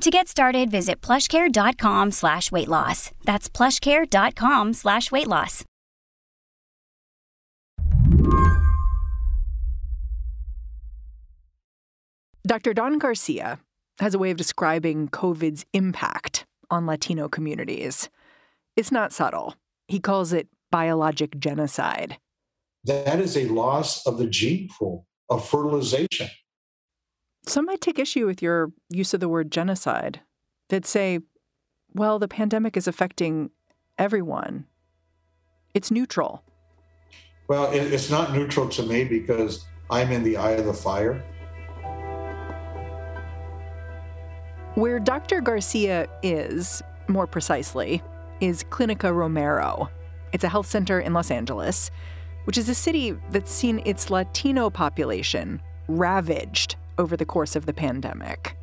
To get started, visit plushcare.com/weightloss. That's plushcare.com/weightloss. Dr. Don Garcia has a way of describing COVID's impact on Latino communities. It's not subtle. He calls it biologic genocide. That is a loss of the gene pool of fertilization. Some might take issue with your use of the word genocide. They'd say, well, the pandemic is affecting everyone. It's neutral. Well, it's not neutral to me because I'm in the eye of the fire. Where Dr. Garcia is, more precisely, is Clinica Romero. It's a health center in Los Angeles, which is a city that's seen its Latino population ravaged over the course of the pandemic.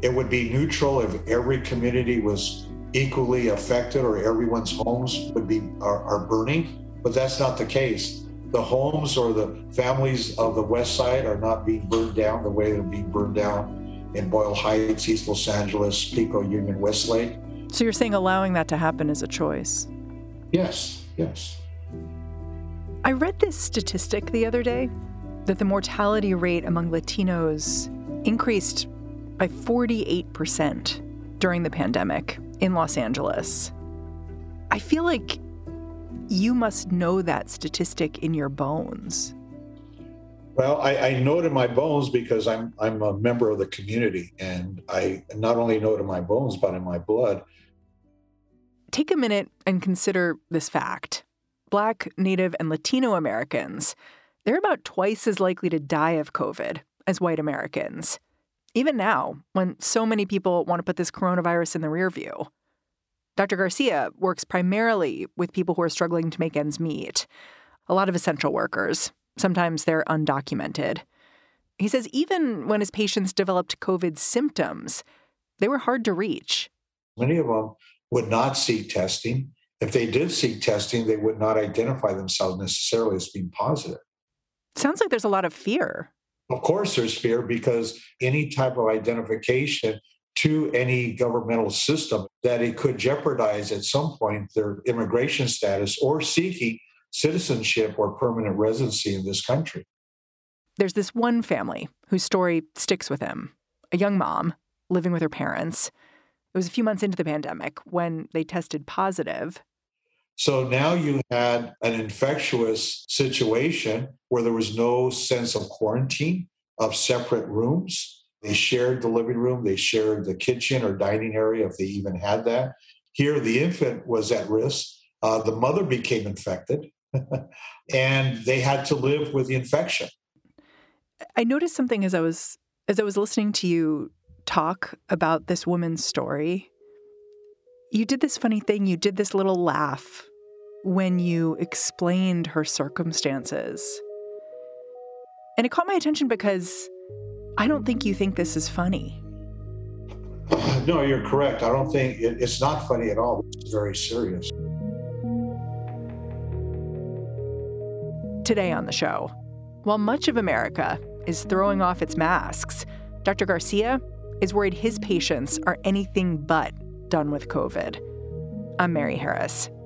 It would be neutral if every community was equally affected or everyone's homes would be are burning, but that's not the case. The homes or the families of the West Side are not being burned down the way they're being burned down in Boyle Heights, East Los Angeles, Pico Union, Westlake. So you're saying allowing that to happen is a choice? Yes. I read this statistic the other day that the mortality rate among Latinos increased by 48% during the pandemic in Los Angeles. I feel like you must know that statistic in your bones. Well, I know it in my bones because I'm a member of the community, and I not only know it in my bones, but in my blood. Take a minute and consider this fact. Black, Native, and Latino Americans, they're about twice as likely to die of COVID as white Americans, even now when so many people want to put this coronavirus in the rear view. Dr. Garcia works primarily with people who are struggling to make ends meet, a lot of essential workers. Sometimes they're undocumented. He says even when his patients developed COVID symptoms, they were hard to reach. Many of them would not seek testing. If they did seek testing, they would not identify themselves necessarily as being positive. Sounds like there's a lot of fear. Of course there's fear, because any type of identification to any governmental system, that it could jeopardize at some point their immigration status or seeking citizenship or permanent residency in this country. There's this one family whose story sticks with him, a young mom living with her parents. It was a few months into the pandemic when they tested positive. So now you had an infectious situation where there was no sense of quarantine, of separate rooms. They shared the living room. They shared the kitchen or dining area, if they even had that. Here, the infant was at risk. The mother became infected, and they had to live with the infection. I noticed something as I was listening to you talk about this woman's story. You did this funny thing. You did this little laugh when you explained her circumstances. And it caught my attention because I don't think you think this is funny. No, you're correct. I don't think it's not funny at all. It's very serious. Today on the show, while much of America is throwing off its masks, Dr. Garcia is worried his patients are anything but done with COVID. I'm Mary Harris.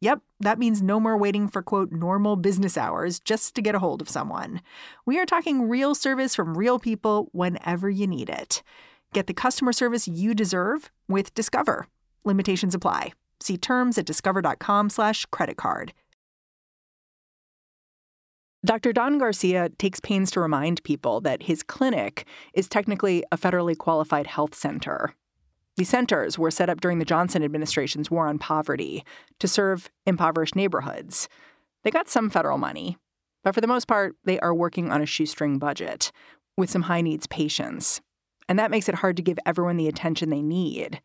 Yep, that means no more waiting for, quote, normal business hours just to get a hold of someone. We are talking real service from real people whenever you need it. Get the customer service you deserve with Discover. Limitations apply. See terms at discover.com/creditcard. Dr. Don Garcia takes pains to remind people that his clinic is technically a federally qualified health center. These centers were set up during the Johnson administration's war on poverty to serve impoverished neighborhoods. They got some federal money, but for the most part, they are working on a shoestring budget with some high-needs patients. And that makes it hard to give everyone the attention they need.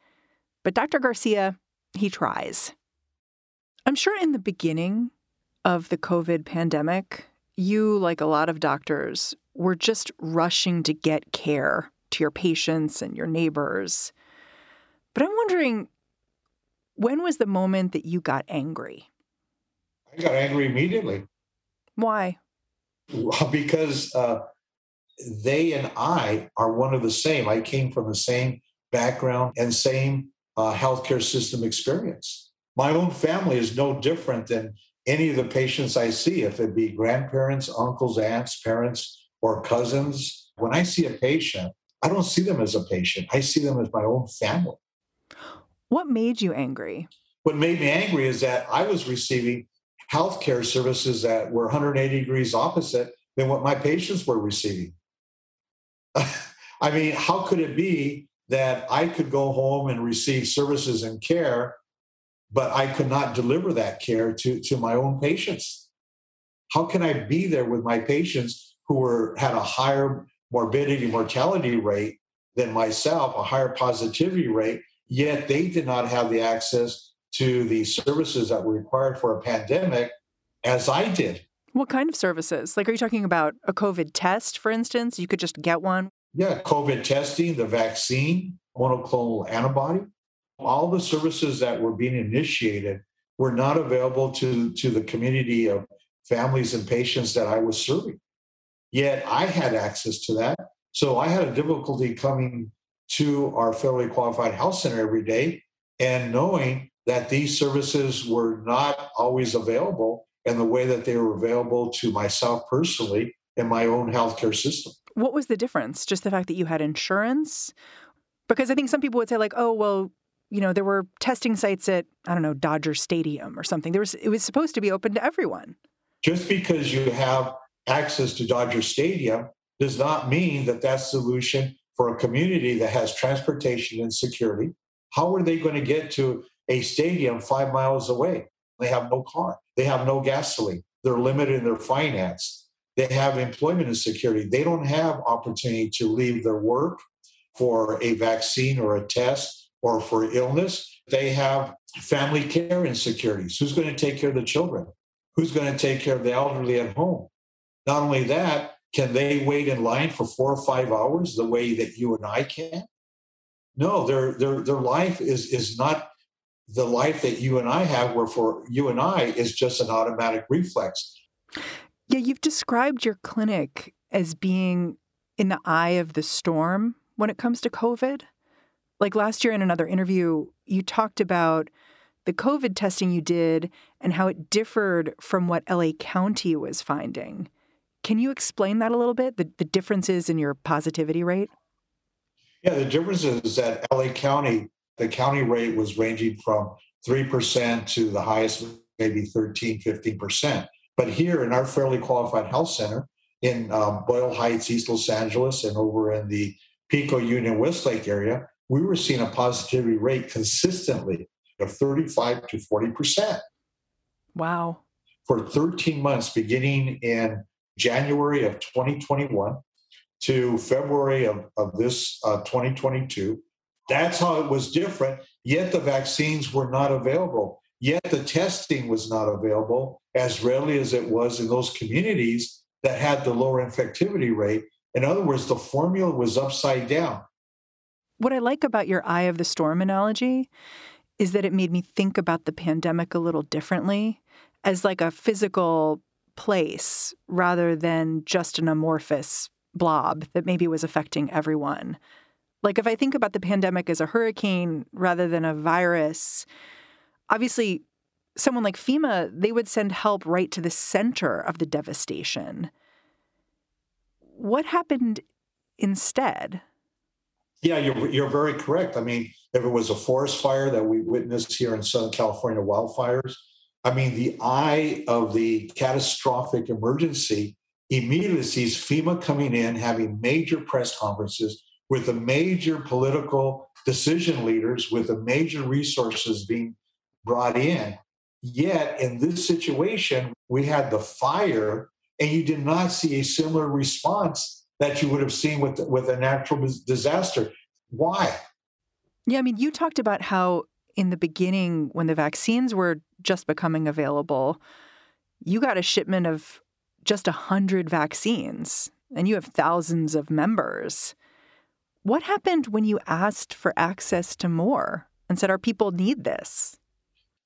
But Dr. Garcia, he tries. I'm sure in the beginning of the COVID pandemic, you, like a lot of doctors, were just rushing to get care to your patients and your neighbors. But I'm wondering, when was the moment that you got angry? I got angry immediately. Why? Well, because they and I are one of the same. I came from the same background and same healthcare system experience. My own family is no different than any of the patients I see, if it be grandparents, uncles, aunts, parents, or cousins. When I see a patient, I don't see them as a patient. I see them as my own family. What made you angry? What made me angry is that I was receiving healthcare services that were 180 degrees opposite than what my patients were receiving. I mean, how could it be that I could go home and receive services and care, but I could not deliver that care to my own patients? How can I be there with my patients who had a higher morbidity, mortality rate than myself, a higher positivity rate, yet they did not have the access to the services that were required for a pandemic as I did? What kind of services? Like, are you talking about a COVID test, for instance? You could just get one? Yeah, COVID testing, the vaccine, monoclonal antibody. All the services that were being initiated were not available to the community of families and patients that I was serving. Yet I had access to that. So I had a difficulty coming to our federally qualified health center every day and knowing that these services were not always available in the way that they were available to myself personally in my own healthcare system. What was the difference? Just the fact that you had insurance? Because I think some people would say, like, oh, well, you know, there were testing sites at, I don't know, Dodger Stadium or something. It was supposed to be open to everyone. Just because you have access to Dodger Stadium does not mean that that's the solution for a community that has transportation insecurity. How are they going to get to a stadium 5 miles away? They have no car. They have no gasoline. They're limited in their finance. They have employment insecurity. They don't have opportunity to leave their work for a vaccine or a test or for illness. They have family care insecurities. Who's going to take care of the children? Who's going to take care of the elderly at home? Not only that, can they wait in line for 4 or 5 hours the way that you and I can? No, their life is not the life that you and I have, where for you and I is just an automatic reflex. Yeah, you've described your clinic as being in the eye of the storm when it comes to COVID. Like last year in another interview, you talked about the COVID testing you did and how it differed from what LA County was finding. Can you explain that a little bit, the differences in your positivity rate? Yeah, the difference is that LA County, the county rate was ranging from 3% to the highest, maybe 13, 15%. But here in our fairly qualified health center in Boyle Heights, East Los Angeles, and over in the Pico Union, Westlake area, we were seeing a positivity rate consistently of 35 to 40%. Wow. For 13 months, beginning in January of 2021 to February of this 2022, that's how it was different, yet the vaccines were not available. Yet the testing was not available as readily as it was in those communities that had the lower infectivity rate. In other words, the formula was upside down. What I like about your eye of the storm analogy is that it made me think about the pandemic a little differently as like a physical place rather than just an amorphous blob that maybe was affecting everyone. Like, if I think about the pandemic as a hurricane rather than a virus, obviously someone like FEMA, they would send help right to the center of the devastation. What happened instead? Yeah, you're very correct. I mean, if it was a forest fire that we witnessed here in Southern California wildfires, I mean, the eye of the catastrophic emergency immediately sees FEMA coming in, having major press conferences with the major political decision leaders, with the major resources being brought in. Yet in this situation, we had the fire, and you did not see a similar response that you would have seen with a natural disaster. Why? Yeah, I mean, you talked about how in the beginning, when the vaccines were just becoming available, you got a shipment of just 100 vaccines, and you have thousands of members. What happened when you asked for access to more and said, our people need this?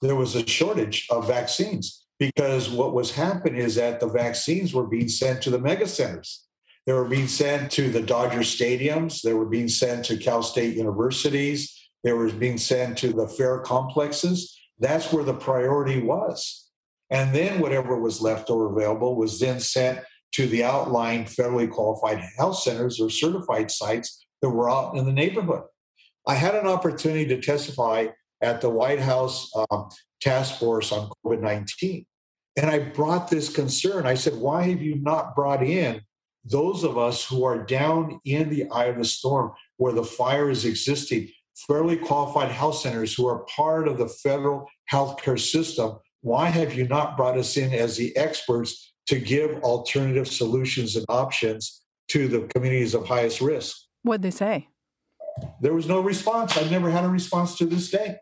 There was a shortage of vaccines because what was happening is that the vaccines were being sent to the mega centers. They were being sent to the Dodger stadiums. They were being sent to Cal State universities. They were being sent to the fair complexes. That's where the priority was. And then whatever was left or available was then sent to the outlying federally qualified health centers or certified sites that were out in the neighborhood. I had an opportunity to testify at the White House task force on COVID-19. And I brought this concern. I said, why have you not brought in those of us who are down in the eye of the storm where the fire is existing, fairly qualified health centers who are part of the federal healthcare system? Why have you not brought us in as the experts to give alternative solutions and options to the communities of highest risk? What'd they say? There was no response. I've never had a response to this day.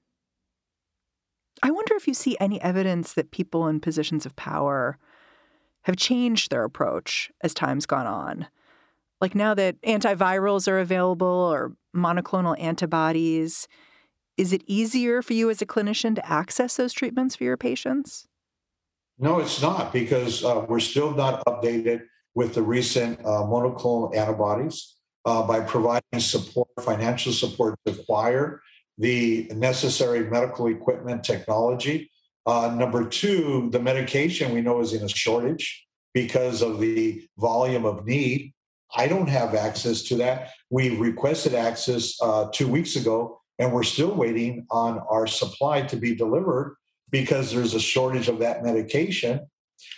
I wonder if you see any evidence that people in positions of power have changed their approach as time's gone on. Like now that antivirals are available or monoclonal antibodies, is it easier for you as a clinician to access those treatments for your patients? No, it's not, because we're still not updated with the recent monoclonal antibodies by providing support, financial support to acquire the necessary medical equipment technology. Number two, the medication we know is in a shortage because of the volume of need. I don't have access to that. We requested access 2 weeks ago, and we're still waiting on our supply to be delivered because there's a shortage of that medication.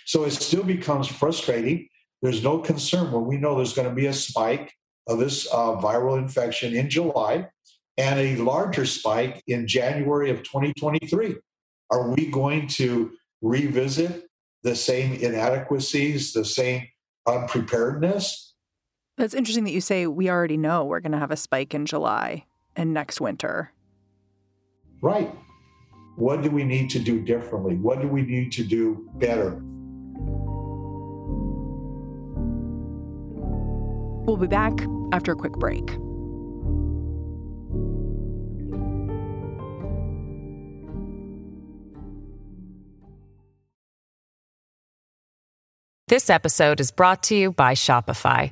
So it still becomes frustrating. There's no concern when we know there's going to be a spike of this viral infection in July and a larger spike in January of 2023. Are we going to revisit the same inadequacies, the same unpreparedness? That's interesting that you say we already know we're going to have a spike in July and next winter. Right. What do we need to do differently? What do we need to do better? We'll be back after a quick break. This episode is brought to you by Shopify.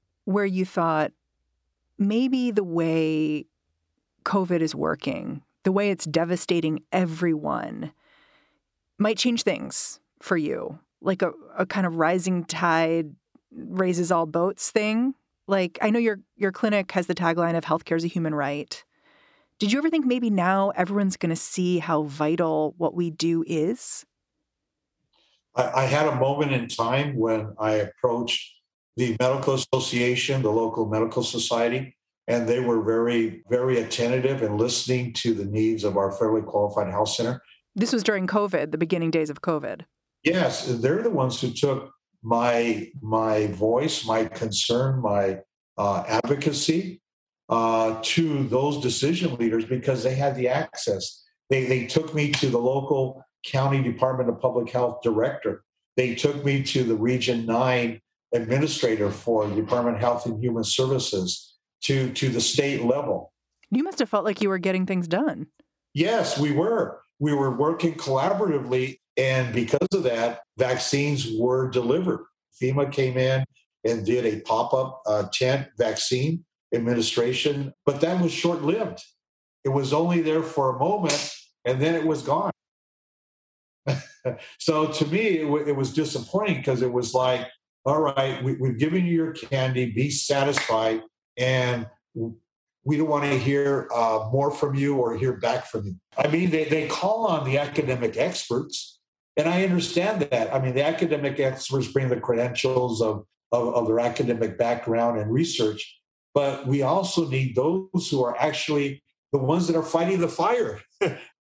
where you thought maybe the way COVID is working, the way it's devastating everyone, might change things for you? Like a kind of rising tide raises all boats thing? Like, I know your clinic has the tagline of healthcare is a human right. Did you ever think maybe now everyone's going to see how vital what we do is? I had a moment in time when I approached the medical association, the local medical society, and they were very, very attentive and listening to the needs of our Federally Qualified Health Center. This was during COVID, the beginning days of COVID. Yes, they're the ones who took my voice, my concern, my advocacy to those decision leaders because they had the access. They took me to the local county Department of Public Health director. They took me to the Region 9 administrator for the Department of Health and Human Services to the state level. You must have felt like you were getting things done. Yes, we were. We were working collaboratively. And because of that, vaccines were delivered. FEMA came in and did a pop-up tent vaccine administration, but that was short-lived. It was only there for a moment, and then it was gone. So to me, it was disappointing because it was like, all right, we've given you your candy, be satisfied, and we don't want to hear more from you or hear back from you. I mean, they call on the academic experts. And I understand that. I mean, the academic experts bring the credentials of their academic background and research, but we also need those who are actually the ones that are fighting the fire.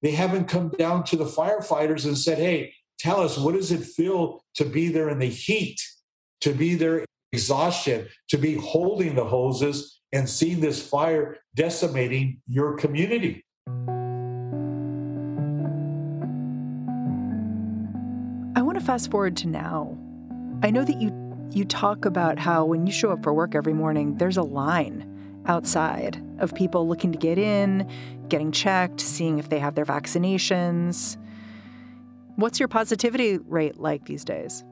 They haven't come down to the firefighters and said, hey, tell us, what does it feel to be there in the heat, to be there in exhaustion, to be holding the hoses and seeing this fire decimating your community? Fast forward to now. I know that you talk about how when you show up for work every morning, there's a line outside of people looking to get in, getting checked, seeing if they have their vaccinations. What's your positivity rate like these days?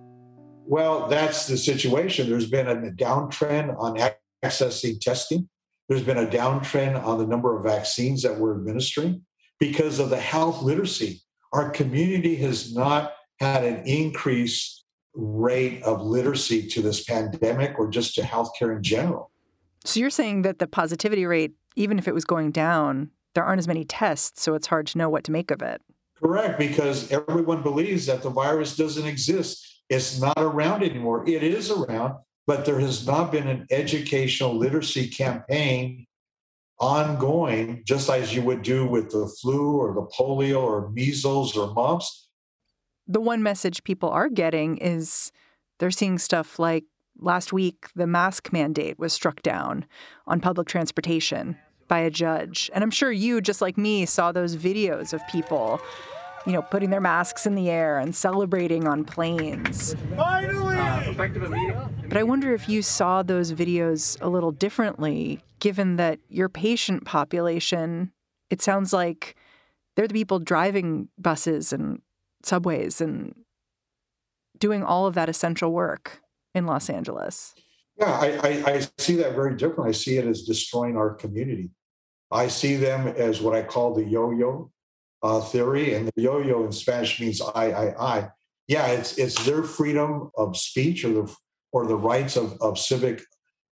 Well, that's the situation. There's been a downtrend on accessing testing. There's been a downtrend on the number of vaccines that we're administering because of the health literacy. Our community has not had an increased rate of literacy to this pandemic or just to healthcare in general. So you're saying that the positivity rate, even if it was going down, there aren't as many tests, so it's hard to know what to make of it. Correct, because everyone believes that the virus doesn't exist. It's not around anymore. It is around, but there has not been an educational literacy campaign ongoing, just as you would do with the flu or the polio or measles or mumps. The one message people are getting is they're seeing stuff like last week, the mask mandate was struck down on public transportation by a judge. And I'm sure you, just like me, saw those videos of people, you know, putting their masks in the air and celebrating on planes. Finally! But I wonder if you saw those videos a little differently, given that your patient population, it sounds like they're the people driving buses and subways and doing all of that essential work in Los Angeles. Yeah, I see that very different. I see it as destroying our community. I see them as what I call the yo-yo theory, and the yo-yo in Spanish means I. Yeah, it's their freedom of speech or the rights of civic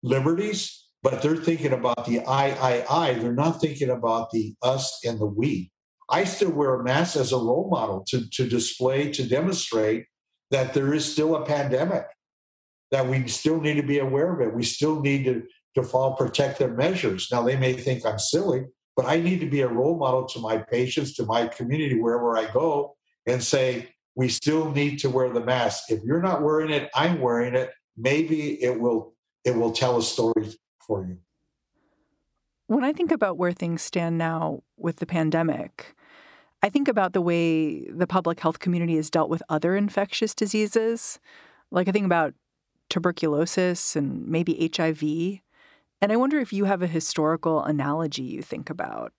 liberties, but they're thinking about the I. They're not thinking about the us and the we. I still wear a mask as a role model to display, to demonstrate that there is still a pandemic, that we still need to be aware of it. We still need to follow protective measures. Now, they may think I'm silly, but I need to be a role model to my patients, to my community, wherever I go, and say, we still need to wear the mask. If you're not wearing it, I'm wearing it. Maybe it will tell a story for you. When I think about where things stand now with the pandemic, I think about the way the public health community has dealt with other infectious diseases. Like I think about tuberculosis and maybe HIV. And I wonder if you have a historical analogy you think about.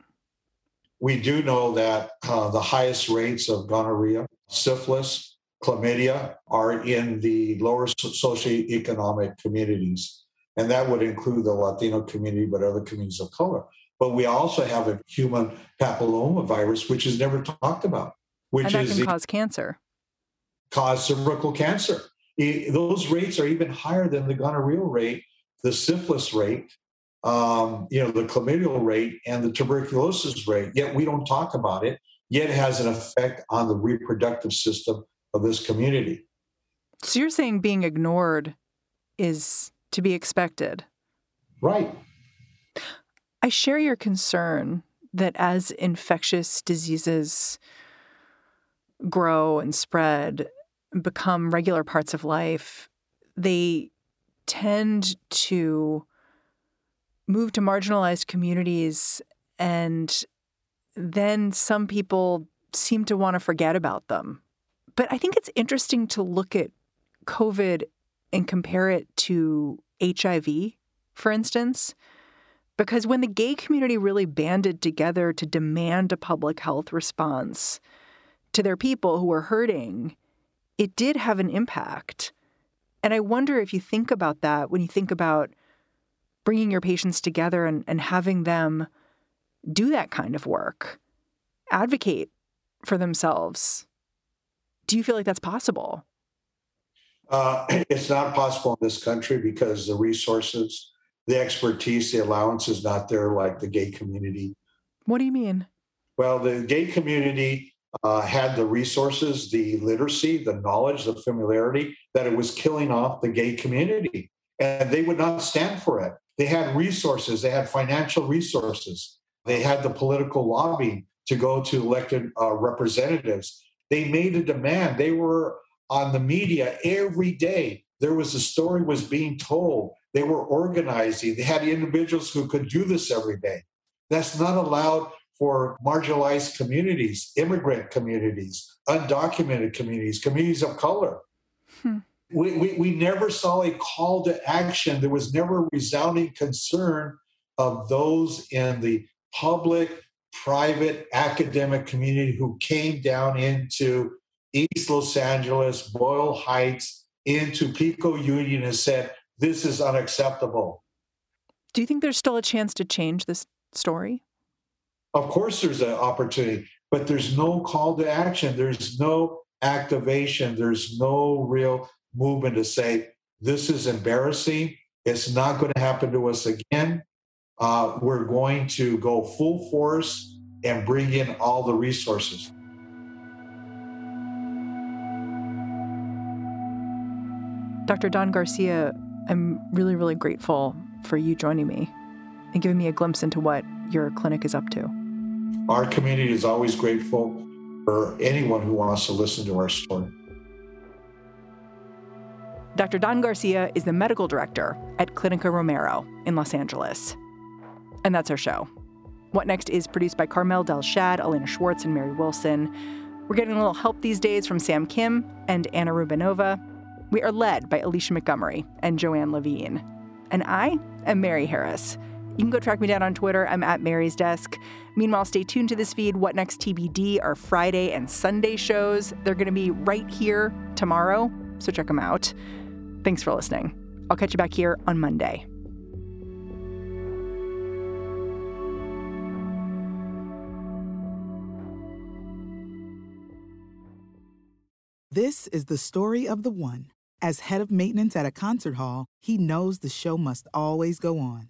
We do know that the highest rates of gonorrhea, syphilis, chlamydia are in the lower socioeconomic communities. And that would include the Latino community, but other communities of color. But we also have a human papillomavirus, which is never talked about. Which can cause cancer. Cause cervical cancer. Those rates are even higher than the gonorrhea rate, the syphilis rate, the chlamydial rate, and the tuberculosis rate. Yet we don't talk about it, yet it has an effect on the reproductive system of this community. So you're saying being ignored is to be expected? Right. I share your concern that as infectious diseases grow and spread, become regular parts of life, they tend to move to marginalized communities, and then some people seem to want to forget about them. But I think it's interesting to look at COVID and compare it to HIV, for instance, because when the gay community really banded together to demand a public health response to their people who were hurting, it did have an impact. And I wonder if you think about that when you think about bringing your patients together and having them do that kind of work, advocate for themselves. Do you feel like that's possible? It's not possible in this country because the resources, the expertise, the allowance is not there like the gay community. What do you mean? Well, the gay community had the resources, the literacy, the knowledge, the familiarity that it was killing off the gay community. And they would not stand for it. They had resources. They had financial resources. They had the political lobbying to go to elected representatives. They made a demand. They were on the media every day. There was a story was being told. They were organizing. They had individuals who could do this every day. That's not allowed for marginalized communities, immigrant communities, undocumented communities, communities of color. We never saw a call to action. There was never resounding concern of those in the public, private, academic community who came down into East Los Angeles, Boyle Heights, into Pico Union and said, this is unacceptable. Do you think there's still a chance to change this story? Of course there's an opportunity, but there's no call to action. There's no activation. There's no real movement to say, this is embarrassing. It's not going to happen to us again. We're going to go full force and bring in all the resources. Dr. Don Garcia, I'm really, really grateful for you joining me and giving me a glimpse into what your clinic is up to. Our community is always grateful for anyone who wants to listen to our story. Dr. Don Garcia is the medical director at Clinica Romero in Los Angeles. And that's our show. What Next is produced by Carmel Del Shad, Elena Schwartz, and Mary Wilson. We're getting a little help these days from Sam Kim and Anna Rubinova. We are led by Alicia Montgomery and Joanne Levine. And I am Mary Harris. You can go track me down on Twitter. I'm at Mary's Desk. Meanwhile, stay tuned to this feed. What Next TBD are Friday and Sunday shows. They're going to be right here tomorrow, so check them out. Thanks for listening. I'll catch you back here on Monday. This is the story of the one. As head of maintenance at a concert hall, he knows the show must always go on.